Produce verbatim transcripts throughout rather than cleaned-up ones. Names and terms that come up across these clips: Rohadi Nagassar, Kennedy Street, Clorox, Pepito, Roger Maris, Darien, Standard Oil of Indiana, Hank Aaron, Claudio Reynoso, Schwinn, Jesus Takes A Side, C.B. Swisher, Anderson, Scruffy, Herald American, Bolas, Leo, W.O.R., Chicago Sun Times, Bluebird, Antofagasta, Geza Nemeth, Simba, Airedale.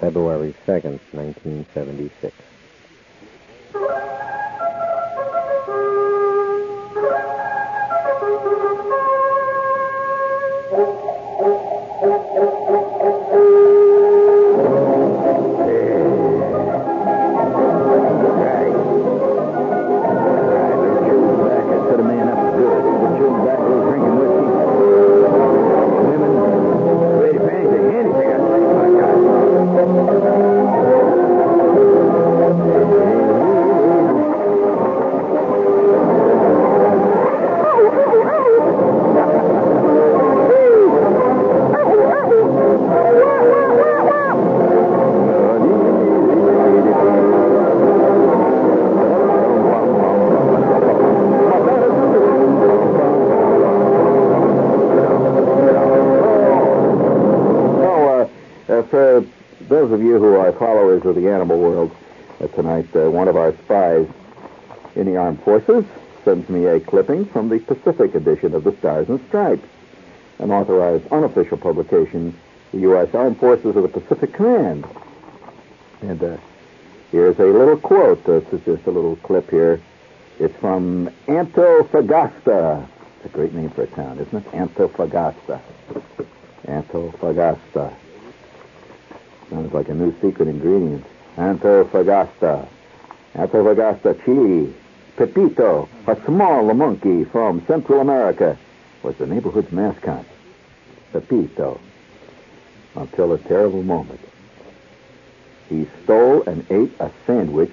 February second, nineteen seventy-six. Those of you who are followers of the animal world, uh, tonight uh, one of our spies in the armed forces sends me a clipping from the Pacific edition of the Stars and Stripes, an authorized unofficial publication, the U S Armed Forces of the Pacific Command. And uh, here's a little quote. This is just a little clip here. It's from Antofagasta. It's a great name for a town, isn't it? Antofagasta. Antofagasta. Sounds like a new secret ingredient. Antofagasta. Antofagasta, Chile. Pepito, a small monkey from Central America, was the neighborhood's mascot. Pepito. Until a terrible moment. He stole and ate a sandwich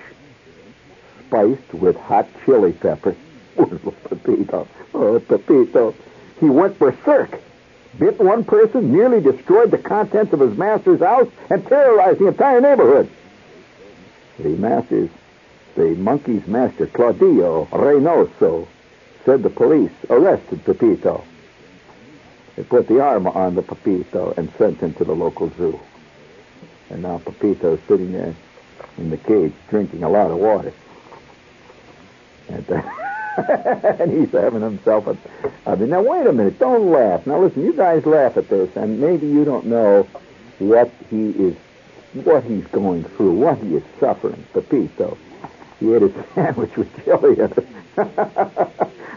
spiced with hot chili pepper. Oh, Pepito. Oh, Pepito. He went berserk. Bit one person, nearly destroyed the contents of his master's house, and terrorized the entire neighborhood. The master's, the monkey's master, Claudio Reynoso, said the police arrested Pepito. They put the armor on the Pepito and sent him to the local zoo. And now Pepito's sitting there in the cage drinking a lot of water. And... Uh, and he's having himself a... I mean, now, wait a minute. Don't laugh. Now, listen, you guys laugh at this, and maybe you don't know what he is, what he's going through, what he is suffering. Pepito. He ate a sandwich with chili in it.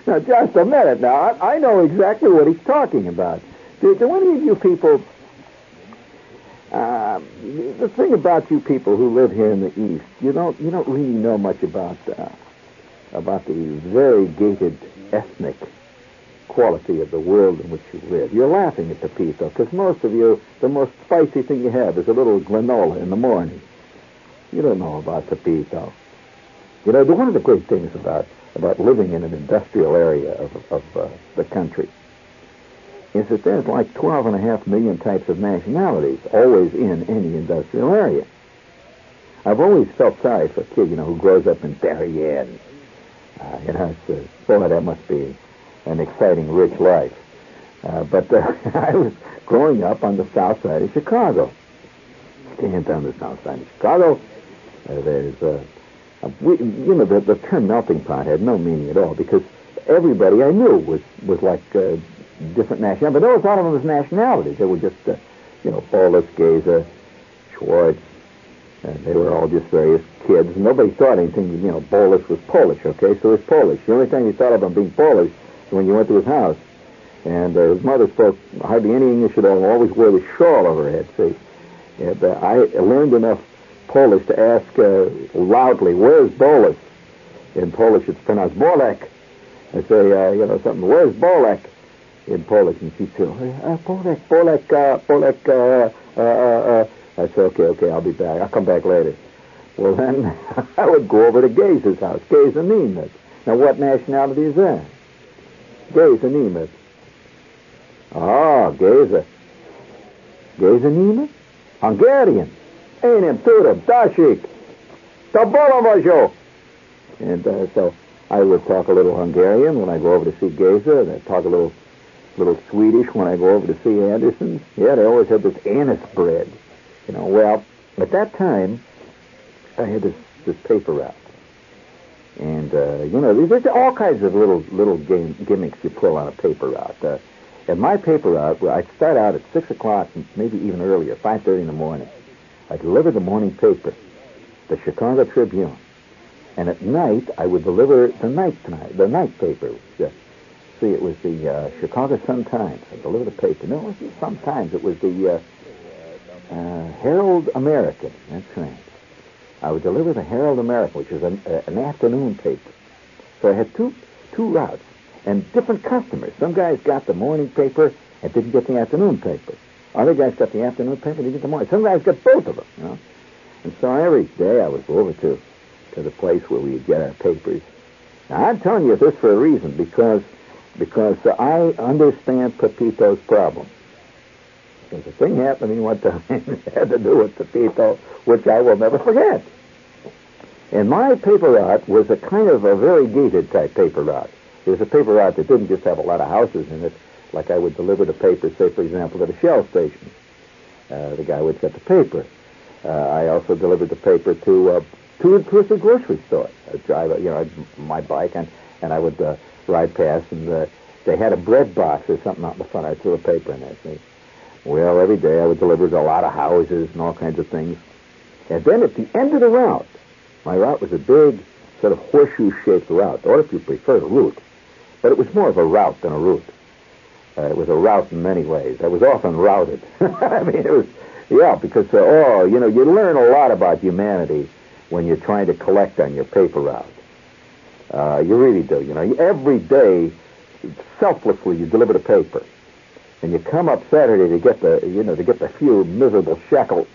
Now, just a minute now. I, I know exactly what he's talking about. Do, do any of you people... Uh, the thing about you people who live here in the East, you don't, you don't really know much about... Uh, about the variegated ethnic quality of the world in which you live. You're laughing at Pepito, because most of you, the most spicy thing you have is a little granola in the morning. You don't know about Pepito. You know, one of the great things about, about living in an industrial area of, of uh, the country is that there's like twelve and a half million types of nationalities always in any industrial area. I've always felt sorry for a kid, you know, who grows up in Darien. Uh, you know, it's, uh, boy, that must be an exciting, rich life. Uh, but uh, I was growing up on the south side of Chicago. Stand down the south side of Chicago. Uh, there's, uh, a, we, you know, the, the term melting pot had no meaning at all because everybody I knew was, was like uh, different nationalities. But there was all of them as nationalities. They were just, uh, you know, Bolas, Geza, Schwartz. And they were all just various kids. Nobody thought anything, you know, Bolas was Polish, okay? So he was Polish. The only time you thought of him being Polish was when you went to his house. And uh, his mother spoke hardly any English at all, always wore the shawl over her head, see? And uh, I learned enough Polish to ask uh, loudly, where's Bolas? In Polish it's pronounced Bolek. I say, uh, you know, something, where's Bolek? In Polish, and she said, uh, Bolek, Bolek, uh, Bolek, uh, uh, uh, uh. I said, okay, okay, I'll be back. I'll come back later. Well, then I would go over to Geza's house. Geza Nemeth. Now, what nationality is that? Geza Nemeth. Oh, Geza. Geza Nemeth? Hungarian. Einem Tudem, Dashik. Tabolovajo. And uh, so I would talk a little Hungarian when I go over to see Geza, and I'd talk a little, little Swedish when I go over to see Anderson. Yeah, they always had this anise bread. You know, well, at that time, I had this, this paper route. And, uh, you know, there's all kinds of little little game, gimmicks you pull on a paper route. Uh, and my paper route, I'd start out at six o'clock, maybe even earlier, five thirty in the morning. I delivered the morning paper, the Chicago Tribune. And at night, I would deliver the night tonight, the night paper. Which, uh, see, it was the uh, Chicago Sun Times. I delivered the paper. No, it wasn't sometimes. It was the uh, uh, Herald American. That's right. I would deliver the Herald American, which is an, uh, an afternoon paper. So I had two two routes and different customers. Some guys got the morning paper and didn't get the afternoon paper. Other guys got the afternoon paper and didn't get the morning. Some guys got both of them, you know. And so every day I would go over to, to the place where we would get our papers. Now, I'm telling you this for a reason, because because I understand Pepito's problem. There's a thing happening one time that had to do with Pepito, which I will never forget. And my paper route was a kind of a variegated type paper route. It was a paper route that didn't just have a lot of houses in it, like I would deliver the paper, say, for example, at a Shell station. Uh, the guy would get the paper. Uh, I also delivered the paper to uh, to a grocery store. I'd drive, you know, I'd, my bike, and, and I would uh, ride past, and uh, they had a bread box or something out in the front. I threw a paper in there. See? Well, every day I would deliver to a lot of houses and all kinds of things. And then at the end of the route, my route was a big sort of horseshoe-shaped route, or if you prefer, a route. But it was more of a route than a route. Uh, it was a route in many ways. I was often routed. I mean, it was, yeah, because, uh, oh, you know, you learn a lot about humanity when you're trying to collect on your paper route. Uh, you really do, you know. Every day, selflessly, you deliver the paper. And you come up Saturday to get the, you know, to get the few miserable shekels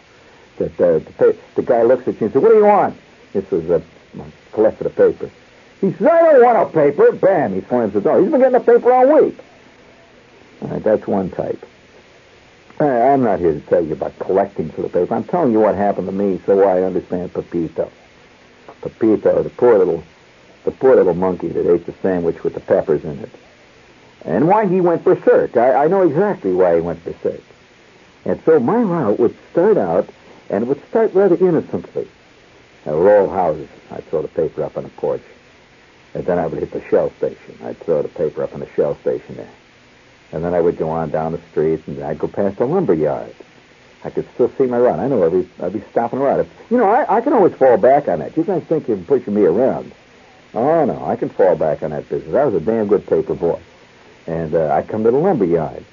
that uh, the, pay- the guy looks at you and says, "What do you want?" This was a collect for the paper. He says, "I don't want a paper." Bam, he slams the door. He's been getting a paper all week. All right, that's one type. Uh, I'm not here to tell you about collecting for the paper. I'm telling you what happened to me, so I understand Pepito. Pepito, the poor little, the poor little monkey that ate the sandwich with the peppers in it, and why he went berserk. I, I know exactly why he went berserk. And so my route would start out, and it would start rather innocently. A row of houses. I'd throw the paper up on the porch. And then I would hit the Shell station. I'd throw the paper up on the Shell station there. And then I would go on down the street, and I'd go past the lumber yard. I could still see my route. I know I'd be, I'd be stopping around. You know, I, I can always fall back on that. You guys think you're pushing me around. Oh, no, I can fall back on that business. I was a damn good paper boy. And uh, I'd come to the lumber yard.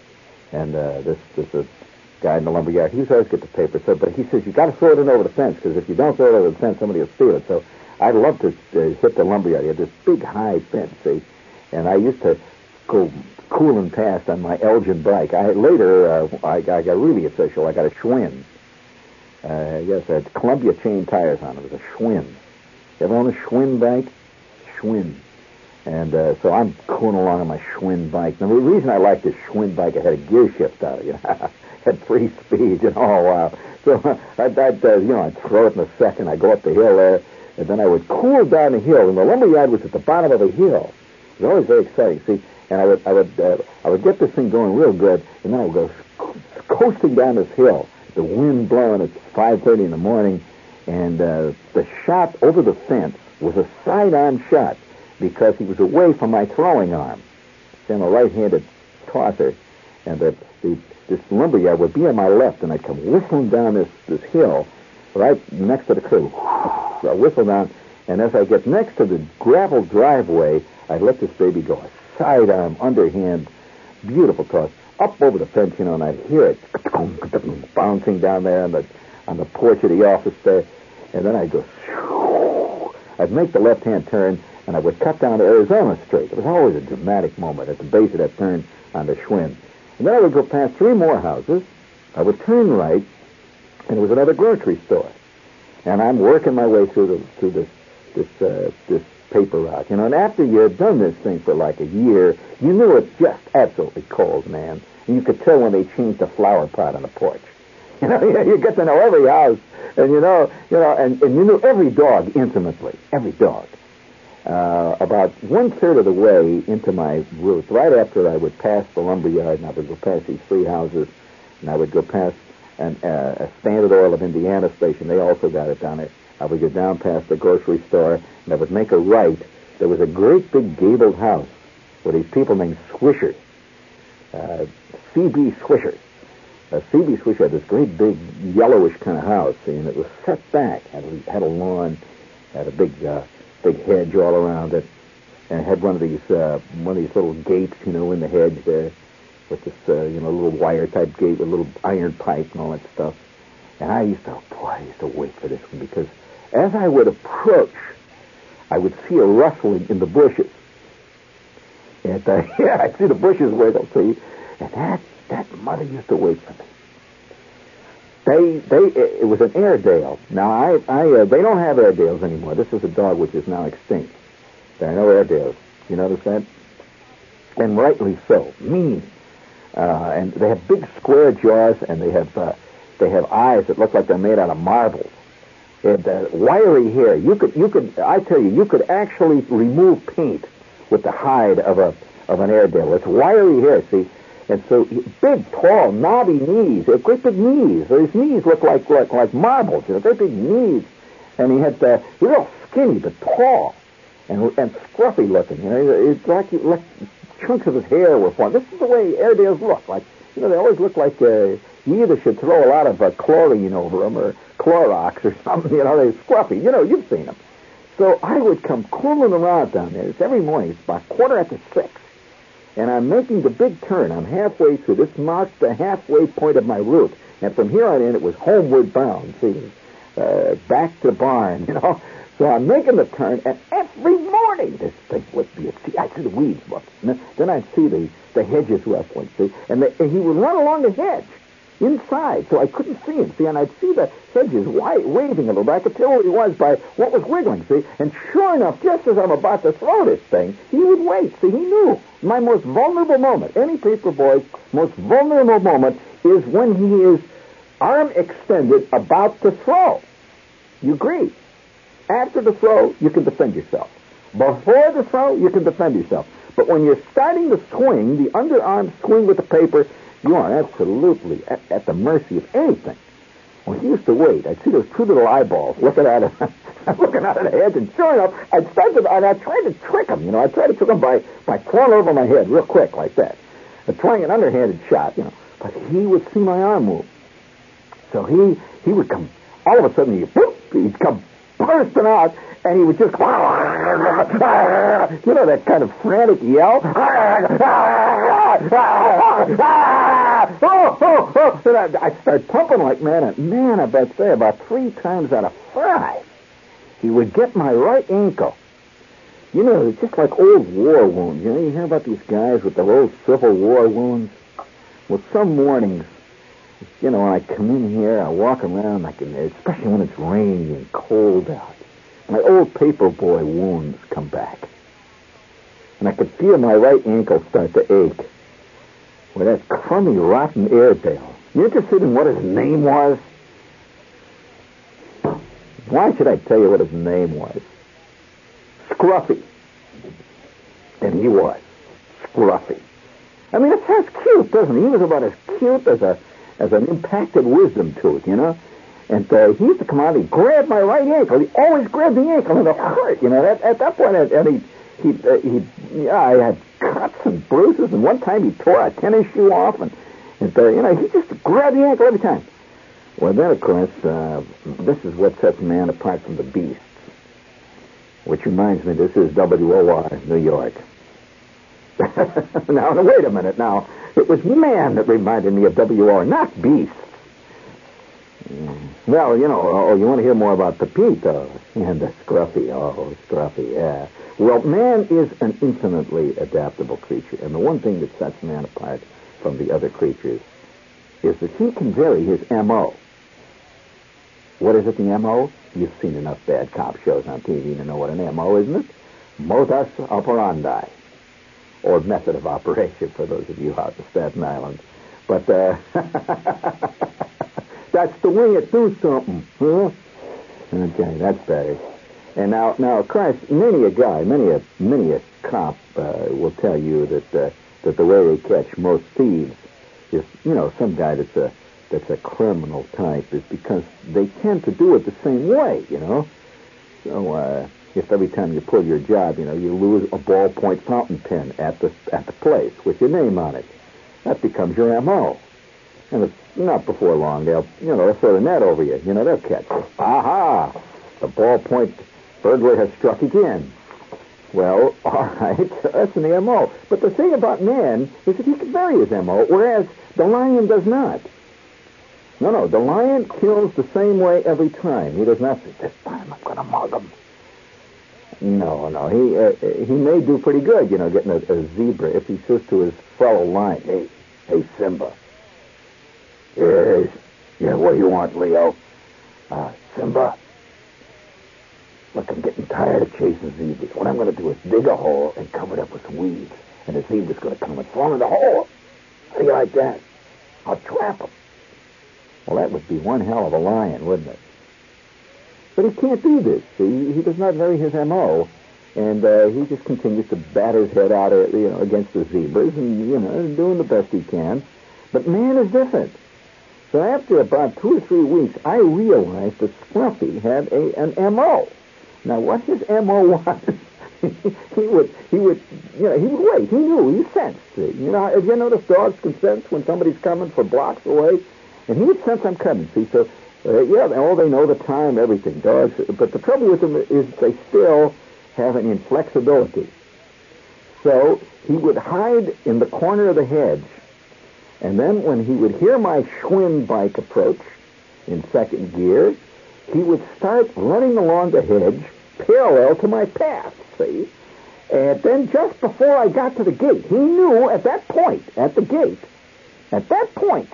And uh, this this is... guy in the lumber yard, he used to always get the paper, so, but he says, you got to throw it in over the fence, because if you don't throw it over the fence, somebody will steal it. So I'd love to uh, hit the lumber yard. He had this big, high fence, see? And I used to go cooling past on my Elgin bike. I Later, uh, I, I got really official. I got a Schwinn. Uh, yes, I had Columbia chain tires on it. It was a Schwinn. You ever own a Schwinn bike? Schwinn. And uh, so I'm cooling along on my Schwinn bike. Now, the reason I liked this Schwinn bike, it had a gear shift out of it, you know? Had three speeds, and oh, wow. So uh, I'd, I'd uh, you know, I'd throw it in a second. I'd go up the hill there, and then I would cool down the hill. And the lumber yard was at the bottom of the hill. It was always very exciting, see. And I would, I would, uh, I would get this thing going real good, and then I would go co- coasting down this hill. The wind blowing at five thirty in the morning, and uh, the shot over the fence was a sidearm shot because he was away from my throwing arm. See, I'm a right-handed tosser, and the the this lumber yard would be on my left, and I'd come whistling down this, this hill right next to the curb. So I'd whistle down, and as I get next to the gravel driveway, I'd let this baby go. A sidearm, underhand, beautiful toss, up over the fence, you know, and I'd hear it bouncing down there on the, on the porch of the office there, and then I'd go, I'd make the left-hand turn, and I would cut down to Arizona Street. It was always a dramatic moment at the base of that turn on the Schwinn. And then I would go past three more houses. I would turn right, and it was another grocery store. And I'm working my way through the, through this this uh, this paper route, you know. And after you had done this thing for like a year, you knew it just absolutely cold, man. And you could tell when they changed the flower pot on the porch. You know, you get to know every house, and you know, you know, and, and you knew every dog intimately, every dog. Uh, about one-third of the way into my route, right after I would pass the lumber yard, and I would go past these three houses, and I would go past an, uh, a Standard Oil of Indiana station. They also got it down there. I would go down past the grocery store, and I would make a right. There was a great big gabled house with these people named Swisher, uh, C B Swisher. Uh, C B. Swisher had this great big yellowish kind of house, see, and it was set back, had a, had a lawn, had a big uh, big hedge all around it, and had one of these uh, one of these little gates, you know, in the hedge there, with this uh, you know little wire type gate with a little iron pipe and all that stuff. And I used to, oh boy, I used to wait for this one, because as I would approach, I would see a rustling in the bushes, and uh, yeah, I'd see the bushes where they'll see, and that. That mother used to wait for me. They, they, it was an Airedale. Now, I, I, uh, they don't have Airedales anymore. This is a dog which is now extinct. There are no Airedales. You notice that? And rightly so. Mean. Uh, and they have big square jaws, and they have, uh, they have eyes that look like they're made out of marble. And uh, wiry hair. You could, you could. I tell you, you could actually remove paint with the hide of a, of an Airedale. It's wiry hair. See. And so, big, tall, knobby knees, great big knees. His knees look like like, like marbles, you know, great big knees. And he had, uh, he was all skinny, but tall, and and scruffy looking. You know, it's like, he, like chunks of his hair were formed. This is the way Airedales look. Like, you know, they always look like uh, you either should throw a lot of uh, chlorine over them or Clorox or something. You know, they're scruffy. You know, you've seen them. So I would come crawling around down there. It's every morning. It's about quarter after six. And I'm making the big turn. I'm halfway through. This marked the halfway point of my route. And from here on in, it was homeward bound, see, uh, back to the barn, you know. So I'm making the turn, and every morning this thing would be, see, I'd see the weeds rustling. Then I'd see the, the hedges rustling, see, and, the, and he would run along the hedge inside, so I couldn't see him, see, and I'd see the hedges wide, waving a little bit. I could tell what he was by what was wiggling, see, and sure enough, just as I'm about to throw this thing, he would wait, see, he knew. My most vulnerable moment, any paper boy's most vulnerable moment, is when he is arm extended about to throw. You agree? After the throw, you can defend yourself. Before the throw, you can defend yourself. But when you're starting to swing, the underarm swing with the paper, you are absolutely at, at the mercy of anything. Well, he used to wait. I'd see those two little eyeballs looking at him. I'm looking out of the hedge, and sure enough, I'd start to, and I tried to trick him, you know. I tried to trick him by, by crawling over my head real quick like that, and trying an underhanded shot, you know. But he would see my arm move. So he he would come, all of a sudden, he, whoop, he'd come bursting out, and he would just, you know, that kind of frantic yell. Oh, oh, oh. And I'd start pumping like man, man, I bet say about three times out of five. He would get my right ankle. You know, it's just like old war wounds. You know, you hear about these guys with the old Civil War wounds. Well, some mornings, you know, when I come in here, I walk around, I can, especially when it's rainy and cold out, my old paper boy wounds come back. And I could feel my right ankle start to ache. Well, that crummy, rotten Airedale. You interested in what his name was? Why should I tell you what his name was? Scruffy. And he was. Scruffy. I mean, it sounds cute, doesn't it? He was about as cute as a as an impacted wisdom tooth, you know? And uh, he used to come out and he'd grab my right ankle. He always grabbed the ankle and it hurt, you know? At, at that point, and he, he, uh, he, yeah, I had cuts and bruises, and one time he tore a tennis shoe off, and, and uh, you know, he just grabbed the ankle every time. Well, then, of course, uh, this is what sets man apart from the beasts. Which reminds me, this is W O R New York. Now, wait a minute now. It was man that reminded me of W O R, not beasts. Well, you know, oh, you want to hear more about Pepito and the Scruffy. Oh, Scruffy, yeah. Well, man is an infinitely adaptable creature, and the one thing that sets man apart from the other creatures is that he can vary his M O What is it, the M O? You've seen enough bad cop shows on T V to know what an M O is, isn't it? Modus operandi, or method of operation for those of you out in Staten Island. But uh, that's the way it do something, huh? Okay, that's better. And now, now, of course, many a guy, many a many a cop uh, will tell you that uh, that the way they catch most thieves is, you know, some guy that's a that's a criminal type is because they tend to do it the same way, you know. So uh, if every time you pull your job, you know, you lose a ballpoint fountain pen at the at the place with your name on it, that becomes your M O You know, not before long, they'll, you know, they'll throw the net over you. You know, they'll catch you. Aha! The ballpoint burglar has struck again. Well, all right, that's an M O. But the thing about man is that he can vary his M O, whereas the lion does not. No, no, the lion kills the same way every time. He does not say, this time I'm going to mug him. No, no, he uh, he may do pretty good, you know, getting a, a zebra if he says to his fellow lion, hey, hey, Simba. Yes, yeah, what do you want, Leo? Uh, Simba, look, I'm getting tired of chasing zebras. What I'm going to do is dig a hole and cover it up with weeds, and the zebra's going to come and fall in the hole. How do you like that? I'll trap him. Well, that would be one hell of a lion, wouldn't it? But he can't do this, see? He does not vary his M O, and uh, he just continues to batter his head out, you know, against the zebras and, you know, doing the best he can. But man is different. So after about two or three weeks, I realized that Scruffy had a, an M O. Now, what his M O was, he would, he would, you know, he would wait. He knew, he sensed it. You know, if you notice, dogs can sense when somebody's coming from blocks away, and he would sense I'm coming, see, so... Uh, yeah, oh, they know the time, everything, dogs. But the trouble with them is they still have an inflexibility. So he would hide in the corner of the hedge. And then when he would hear my Schwinn bike approach in second gear, he would start running along the hedge parallel to my path, see? And then just before I got to the gate, he knew at that point, at the gate, at that point,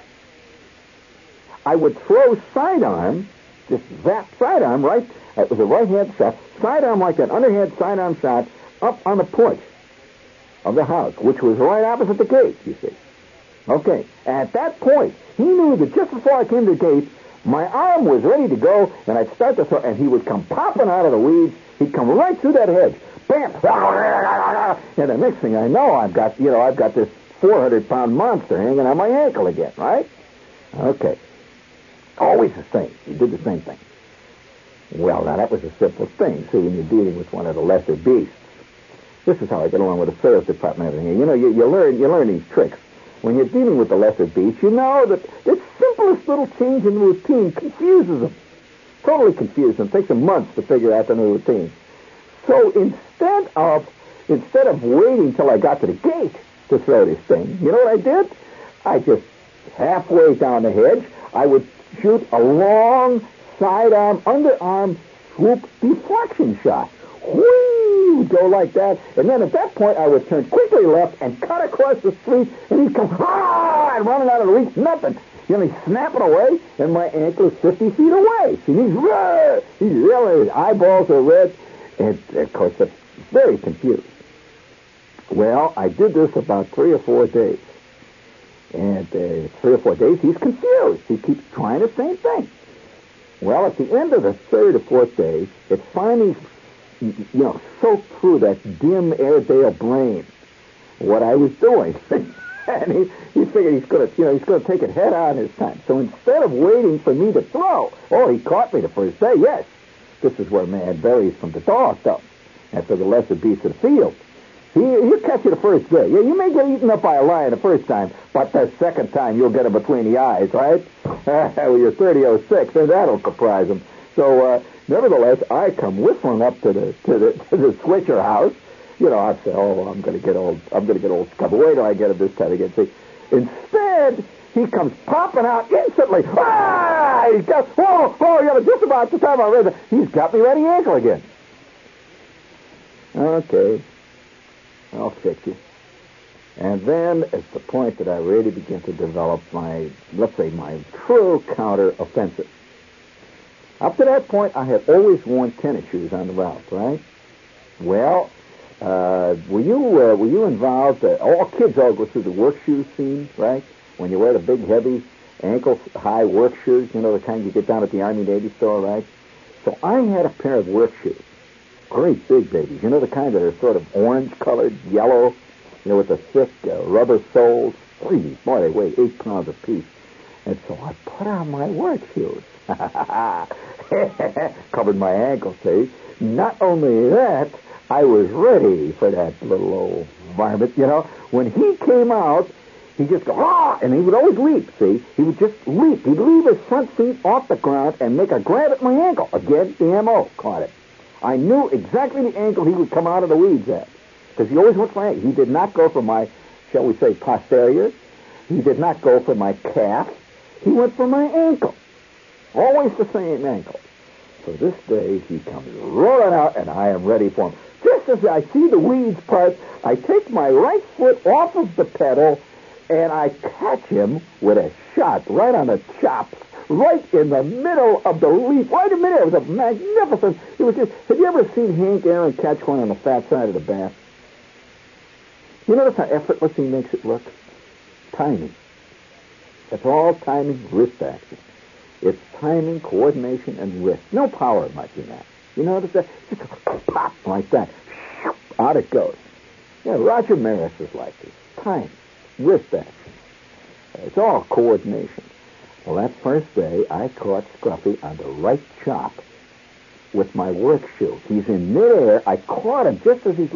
I would throw sidearm, just that sidearm, right? It was a right-hand shot, sidearm like that, underhand sidearm shot, up on the porch of the house, which was right opposite the gate, you see. Okay, at that point, he knew that just before I came to the gate, my arm was ready to go, and I'd start to throw, and he would come popping out of the weeds. He'd come right through that hedge. Bam! And the next thing I know, I've got, you know, I've got this four hundred pound monster hanging on my ankle again, right? Okay. Always the same. He did the same thing. Well, now, that was a simple thing. See, when you're dealing with one of the lesser beasts. This is how I get along with the service department and everything. You know, you, you learn you learn these tricks. When you're dealing with the lesser beasts, you know that the simplest little change in routine confuses them. Totally confuses them. It takes them months to figure out the new routine. So instead of, instead of waiting till I got to the gate to throw this thing, you know what I did? I just, halfway down the hedge, I would... shoot a long sidearm, underarm, swoop deflection shot. Whee! Go like that. And then at that point, I would turn quickly left and cut across the street, and he'd come, ah! And running out of the reach, nothing. You know, he's snapping away, and my ankle's fifty feet away. See, he's red. He's yelling. His eyeballs are red. And, of course, that's very confused. Well, I did this about three or four days. And uh, three or four days, he's confused. He keeps trying the same thing. Well, at the end of the third or fourth day, it finally, you know, soaked through that dim Airedale brain what I was doing. And he, he figured he's going to, you know, he's going to take it head on this time. So instead of waiting for me to throw, oh, he caught me the first day, yes. This is where man varies from the dog, though, and for the lesser beasts of the field. He'll catch you the first day. Yeah, you may get eaten up by a lion the first time, but the second time you'll get him between the eyes, right? Well, you're thirty oh six, and that'll surprise him. So, uh, nevertheless, I come whistling up to the to the to the Swisher house. You know, I say, oh, I'm gonna get old. I'm gonna get old Scubber. Wait till I get him this time again. See, instead he comes popping out instantly. Ah! He's got, whoa, whoa! You know, just about the time I read that, he's got me ready ankle again. Okay. I'll fix you. And then it's the point that I really begin to develop my, let's say, my true counter-offensive. Up to that point, I had always worn tennis shoes on the route, right? Well, uh, were you uh, were you involved? Uh, all kids all go through the work shoe scene, right? When you wear the big, heavy, ankle-high work shoes, you know, the kind you get down at the Army Navy store, right? So I had a pair of work shoes. Great big babies. You know, the kind that are sort of orange-colored, yellow, you know, with the thick uh, rubber soles. Three, boy, they weigh eight pounds apiece. And so I put on my work shoes. Covered my ankle, see? Not only that, I was ready for that little old varmint, you know. When he came out, He'd just go, ah! And he would always leap, see? He would just leap. He'd leave his front feet off the ground and make a grab at my ankle. Again, the M O caught it. I knew exactly the angle he would come out of the weeds at. Because he always went for my ankle. He did not go for my, shall we say, posterior. He did not go for my calf. He went for my ankle. Always the same ankle. So this day, he comes rolling out, and I am ready for him. Just as I see the weeds part, I take my right foot off of the pedal, and I catch him with a shot right on the chops, right in the middle of the leaf. Right in the middle. It was a magnificent... It was just... Have you ever seen Hank Aaron catch one on the fat side of the bat? You notice how effortless he makes it look? Timing. It's all timing, wrist action. It's timing, coordination, and wrist. No power much in that. You notice that? Just a pop like that. Out it goes. Yeah, Roger Maris was like this. Timing. Wrist action. It's all coordination. Well, that first day, I caught Scruffy on the right chop with my work shoe. He's in midair. I caught him just as he's...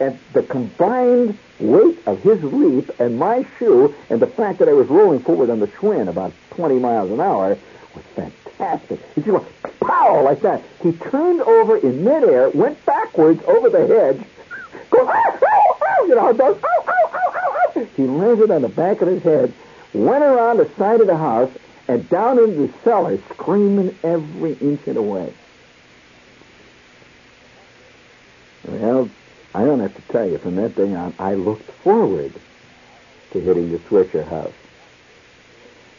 And the combined weight of his leap and my shoe and the fact that I was rolling forward on the Schwinn about twenty miles an hour was fantastic. He just went, pow, like that. He turned over in midair, went backwards over the hedge, going, ow, ow, ow, you know how it goes, ow, ow, ow, ow, ow. He landed on the back of his head, went around the side of the house, and down into the cellar, screaming every inch of the way. Well, I don't have to tell you, from that day on, I looked forward to hitting the Swisher house.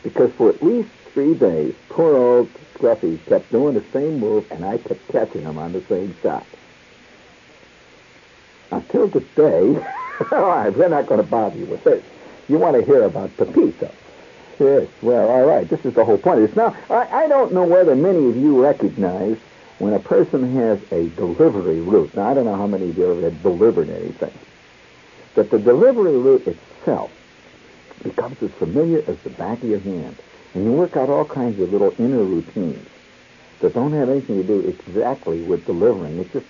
Because for at least three days, poor old Scruffy kept doing the same move, and I kept catching him on the same shot. Until today, all right, we're not going to bother you with this. You want to hear about Pepito. Yes, well, all right, this is the whole point of this. Now, I, I don't know whether many of you recognize when a person has a delivery route. Now, I don't know how many of you ever had delivered anything. But the delivery route itself becomes as familiar as the back of your hand. And you work out all kinds of little inner routines that don't have anything to do exactly with delivering. It's just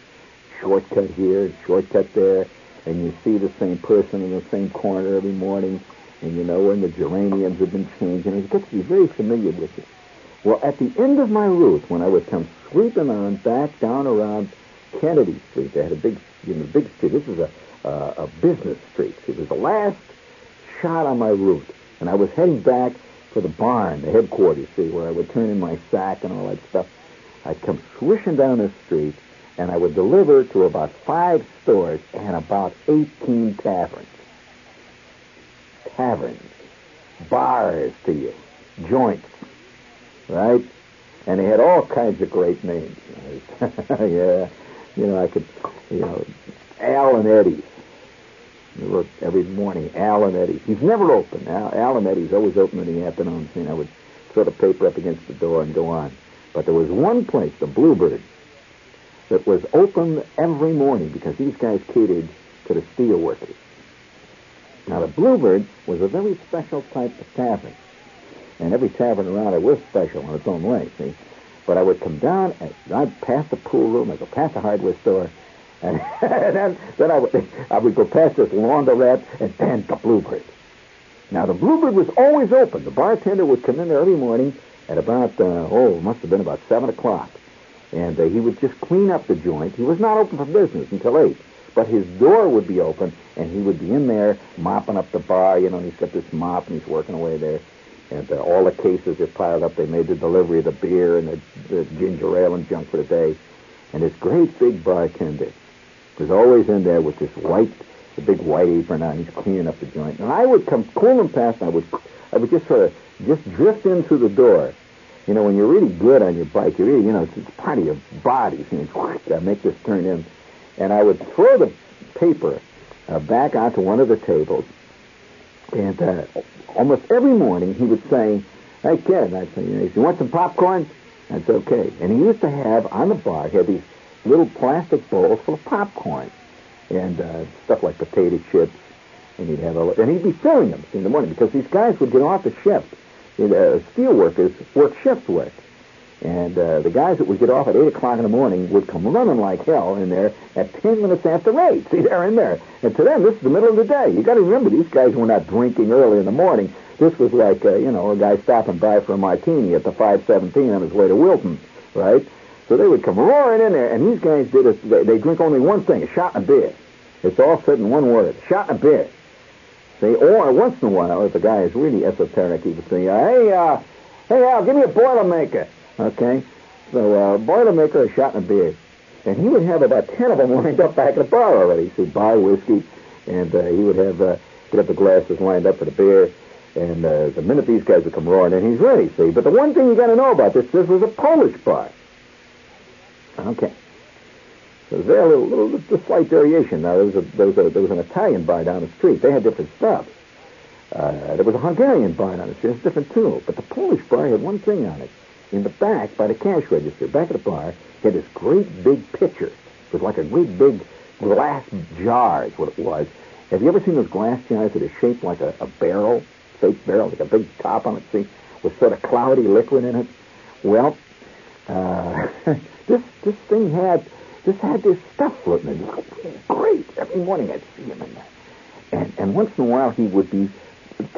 shortcut here, shortcut there, and you see the same person in the same corner every morning, and you know when the geraniums have been changed, and it gets to be very familiar with it. Well, at the end of my route, when I would come sweeping on back down around Kennedy Street, they had a big, you know, big street. This is a uh, a business street. It was the last shot on my route, and I was heading back for the barn, the headquarters, see, where I would turn in my sack and all that stuff. I'd come swishing down this street, and I would deliver to about five stores and about eighteen taverns. Taverns, bars to you, joints, right? And they had all kinds of great names. Yeah, you know, I could, you know, Al and Eddie's. We worked every morning, Al and Eddie's. He's never open. Al, Al and Eddie's always open in the afternoon. And I would throw the paper up against the door and go on. But there was one place, the Bluebird, that was open every morning because these guys catered to the steel workers. Now, the Bluebird was a very special type of tavern. And every tavern around it was special in its own way, see? But I would come down, and I'd pass the pool room, I'd go past the hardware store, and, and then, then I, would, I would go past this laundrette, and then the Bluebird. Now, the Bluebird was always open. The bartender would come in there every morning at about, uh, oh, it must have been about seven o'clock. And uh, he would just clean up the joint. He was not open for business until eight. But his door would be open, and he would be in there mopping up the bar. You know, he's got this mop, and he's working away there. And uh, all the cases are piled up. They made the delivery of the beer and the, the ginger ale and junk for the day. And this great big bartender was always in there with this white, the big white apron on. He's cleaning up the joint. And I would come cooling past, and I would, I would just sort of just drift in through the door. You know, when you're really good on your bike, you're really, you know, it's, it's part of your body. You know, I make this turn in. And I would throw the paper uh, back onto one of the tables. And uh, almost every morning he would say, "Hey, kid," I'd say, "you want some popcorn?" That's okay. And he used to have on the bar, he had these little plastic bowls full of popcorn and uh, stuff like potato chips. And he'd have all, and he'd be filling them in the morning because these guys would get off the shift. You know, steel workers work shift work. And uh, the guys that would get off at eight o'clock in the morning would come running like hell in there at ten minutes after eight. See, they're in there. And to them, this is the middle of the day. You got to remember, these guys were not drinking early in the morning. This was like, uh, you know, a guy stopping by for a martini at the five seventeen on his way to Wilton, right? So they would come roaring in there, and these guys did a, they, they drink only one thing, a shot and a beer. It's all said in one word, shot and a beer. See, or once in a while, if a guy is really esoteric, he would say, hey, uh, hey, Al, give me a Boilermaker. Okay, so uh, Boilermaker, a shot and a beer. And he would have about ten of them lined up back at the bar already. So he'd buy whiskey, and uh, he would have uh, get up the glasses lined up for the beer. And uh, the minute these guys would come roaring in, he's ready, see. But the one thing you got to know about this, this was a Polish bar. Okay. So there was a little, little a slight variation. Now, there was, a, there, was a, there was an Italian bar down the street. They had different stuff. Uh, there was a Hungarian bar down the street. It was different, too. But the Polish bar had one thing on it. In the back, by the cash register, back of the bar, had this great big pitcher. It was like a great big glass jar is what it was. Have you ever seen those glass jars that are shaped like a, a barrel, shaped barrel, like a big top on it, see, with sort of cloudy liquid in it? Well, uh, this this thing had this had this stuff floating in it. Great. Every morning I'd see him in there. And, and once in a while he would be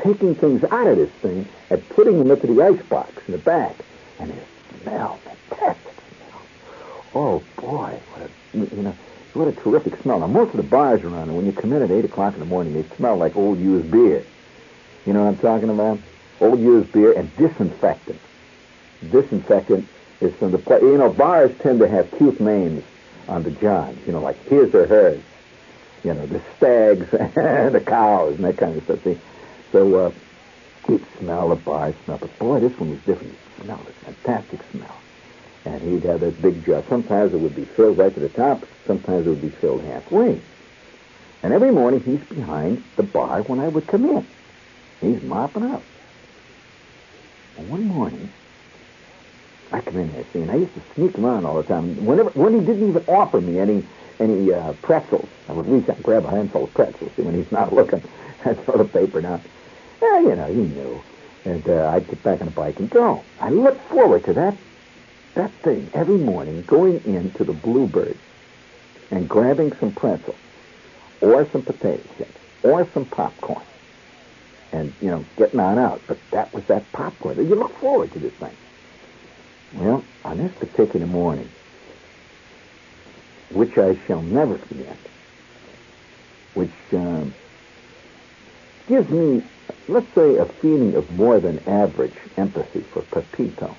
taking things out of this thing and putting them into the icebox in the back. And it smelled, fantastic smell. Oh, boy, what a, you know, what a terrific smell. Now, most of the bars around, when you come in at eight o'clock in the morning, they smell like old used beer. You know what I'm talking about? Old used beer and disinfectant. Disinfectant is from the place. You know, bars tend to have cute names on the johns, you know, like his or hers. You know, the stags and the cows and that kind of stuff. See? So uh, you'd smell the bar smell. But, boy, this one was different. Smell, this fantastic smell. And he'd have this big jar. Sometimes it would be filled right to the top. Sometimes it would be filled halfway. And every morning he's behind the bar when I would come in. He's mopping up. And one morning, I come in there, see, and I used to sneak around all the time. Whenever, when he didn't even offer me any any uh, pretzels, I would reach out and grab a handful of pretzels. See, when he's not looking, I'd throw the paper down. Yeah, you know, he knew. And uh, I'd get back on the bike and go. I looked forward to that that thing every morning, going into the Bluebird and grabbing some pretzels or some potato chips or some popcorn and, you know, getting on out. But that was that popcorn. You look forward to this thing. Well, on this particular morning, which I shall never forget, which um, gives me, let's say, a feeling of more than average empathy for Pepito.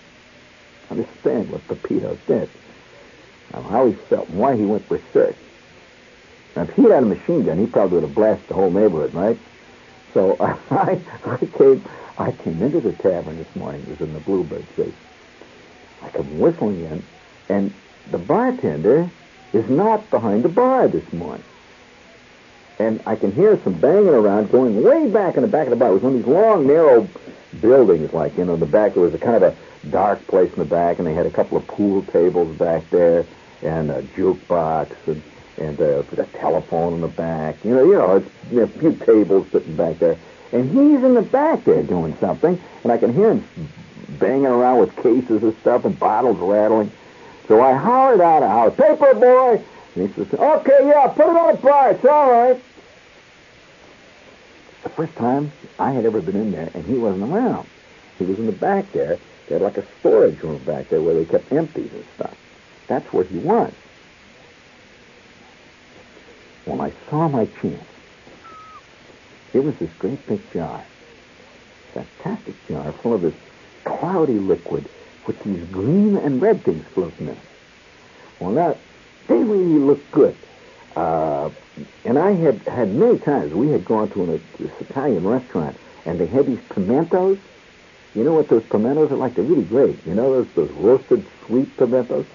Understand what Pepito did, and how he felt, and why he went berserk. Now, if he had a machine gun, he probably would have blasted the whole neighborhood, right? So uh, I, I came, I came into the tavern this morning. It was in the Bluebird, see. I come whistling in, and the bartender is not behind the bar this morning. And I can hear some banging around going way back in the back of the bar. It was one of these long, narrow buildings, like, you know, in the back. There was a kind of a dark place in the back, and they had a couple of pool tables back there, and a jukebox, and, and uh, a telephone in the back. You know, you know, it's, you know, a few tables sitting back there. And he's in the back there doing something, and I can hear him banging around with cases and stuff and bottles rattling. So I hollered out a house, "Paper, boy!" And he says, "Okay, yeah, put it on the bar. It's all right." The first time I had ever been in there, and he wasn't around. He was in the back there. They had like a storage room back there where they kept empties and stuff. That's where he was. When I saw my chance, it was this great big jar, fantastic jar full of this cloudy liquid with these green and red things floating in it. Well, that. They really looked good. Uh, and I had, had many times, we had gone to an, this Italian restaurant, and they had these pimentos. You know what those pimentos are like? They're really great. You know, those, those roasted sweet pimentos?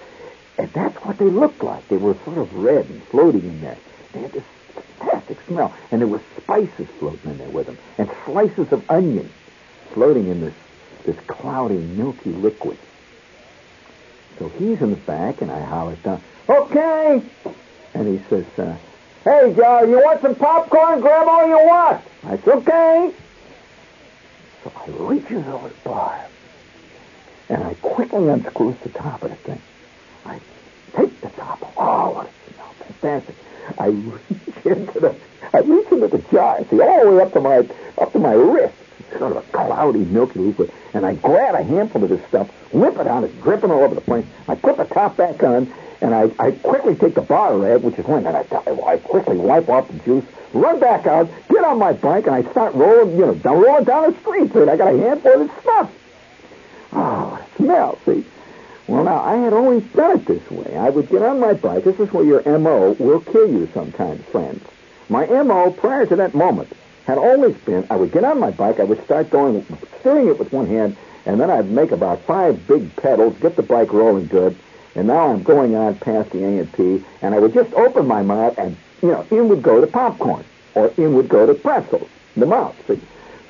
And that's what they looked like. They were sort of red and floating in there. They had this fantastic smell. And there were spices floating in there with them, and slices of onion floating in this, this cloudy, milky liquid. So he's in the back, and I hollered down, "Okay." And he says, uh, "Hey, Joe, you want some popcorn? Grab all you want." I said, "Okay." So I reaches over the bar, and I quickly unscrews the top of the thing. I take the top off. Oh, it smells fantastic. I reach into the I reach into the jar, see, all the way up to my up to my wrist. It's sort of a cloudy, milky liquid. And I grab a handful of this stuff, whip it on, it's dripping all over the place. I put the top back on, and I, I quickly take the bar rag, which is one that I, I, I quickly wipe off the juice, run back out, get on my bike, and I start rolling, you know, down, rolling down the street. And I got a handful of this stuff. Oh, it smells, see. Well, now, I had always done it this way. I would get on my bike. This is where your M O will kill you sometimes, friends. My M O prior to that moment had always been, I would get on my bike, I would start going, steering it with one hand, and then I'd make about five big pedals, get the bike rolling good, and now I'm going on past the A and P, and I would just open my mouth, and, you know, in would go the popcorn, or in would go the pretzels, the mouth, see?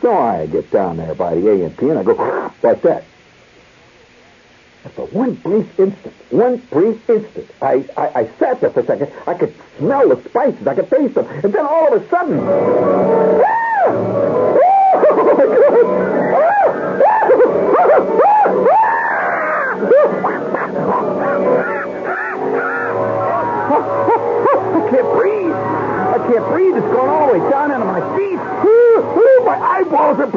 So I get down there by the A and P, and I go like that. And for one brief instant, one brief instant, I, I, I sat there for a second. I could smell the spices. I could taste them. And then all of a sudden... Ah! Oh, my God! Ah! Ah! I can't breathe. I can't breathe. It's going all the way down into my feet. My eyeballs are...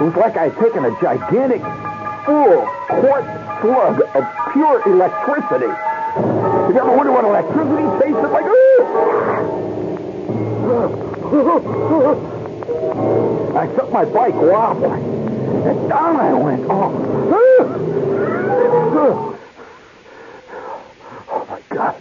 It was like I had taken a gigantic... full quart slug of pure electricity. If you ever wonder what electricity tastes like, ooh! I took my bike wobbling, and down I went. Oh, oh my God!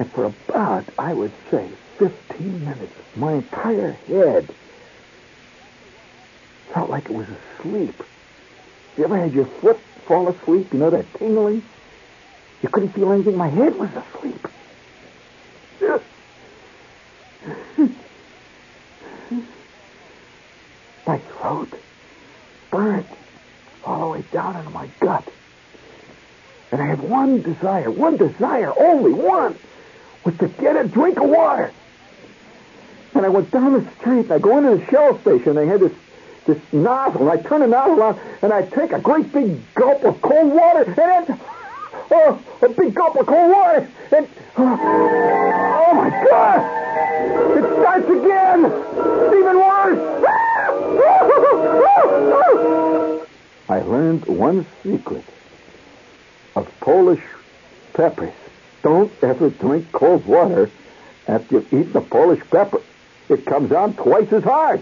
And for about, I would say, fifteen minutes, my entire head felt like it was asleep. You ever had your foot fall asleep? You know that tingling? You couldn't feel anything. My head was asleep. My throat burned all the way down into my gut. And I had one desire, one desire, only one. Was to get a drink of water. And I went down the street, and I go into the Shell station, and they had this, this nozzle, and I turn the nozzle on, and I take a great big gulp of cold water, and then, oh, a big gulp of cold water, and, oh, oh my God, it starts again, it's even worse. I learned one secret of Polish peppers. Don't ever drink cold water after you've eaten a Polish pepper. It comes on twice as hard.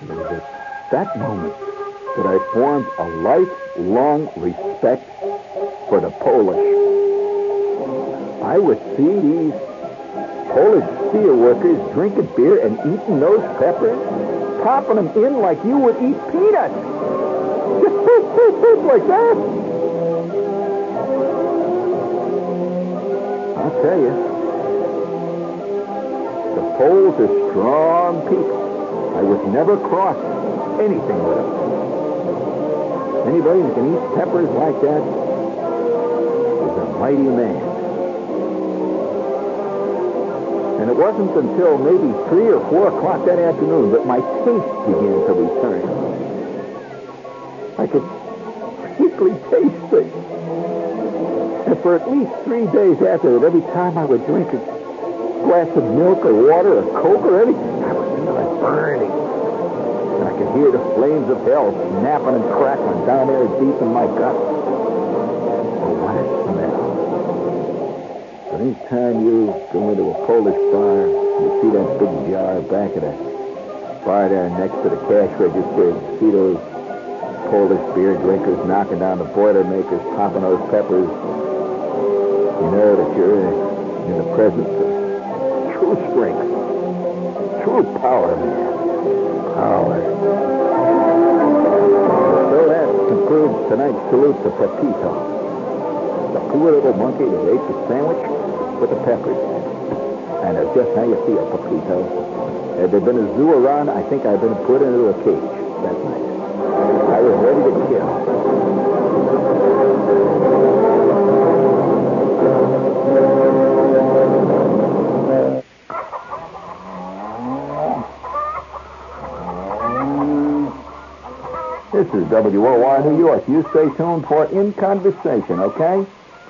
And it was at that moment that I formed a lifelong respect for the Polish. I would see these Polish steel workers drinking beer and eating those peppers, popping them in like you would eat peanuts. Like that. I'll tell you, the Poles are strong people. I would never cross anything with them. Anybody that can eat peppers like that is a mighty man. And it wasn't until maybe three or four o'clock that afternoon that my taste began to return. I could quickly taste things. And for at least three days after it, every time I would drink a glass of milk or water or Coke or anything, I would feel like burning. And I could hear the flames of hell snapping and crackling down there deep in my gut. Oh, what a smell. But any time you go into a Polish bar, you see that big jar back at a bar there next to the cash register, you see those Polish beer drinkers knocking down the Boilermakers, popping those peppers. You know that you're in the presence of true strength, true power, man. Power. So that concludes tonight's salute to Pepito, the poor little monkey that ate the sandwich with the peppers. I know just how you feel, Pepito. Had there been a zoo around, I think I'd been put into a cage that night. I was ready to kill. W O R New York. You stay tuned for In Conversation, okay?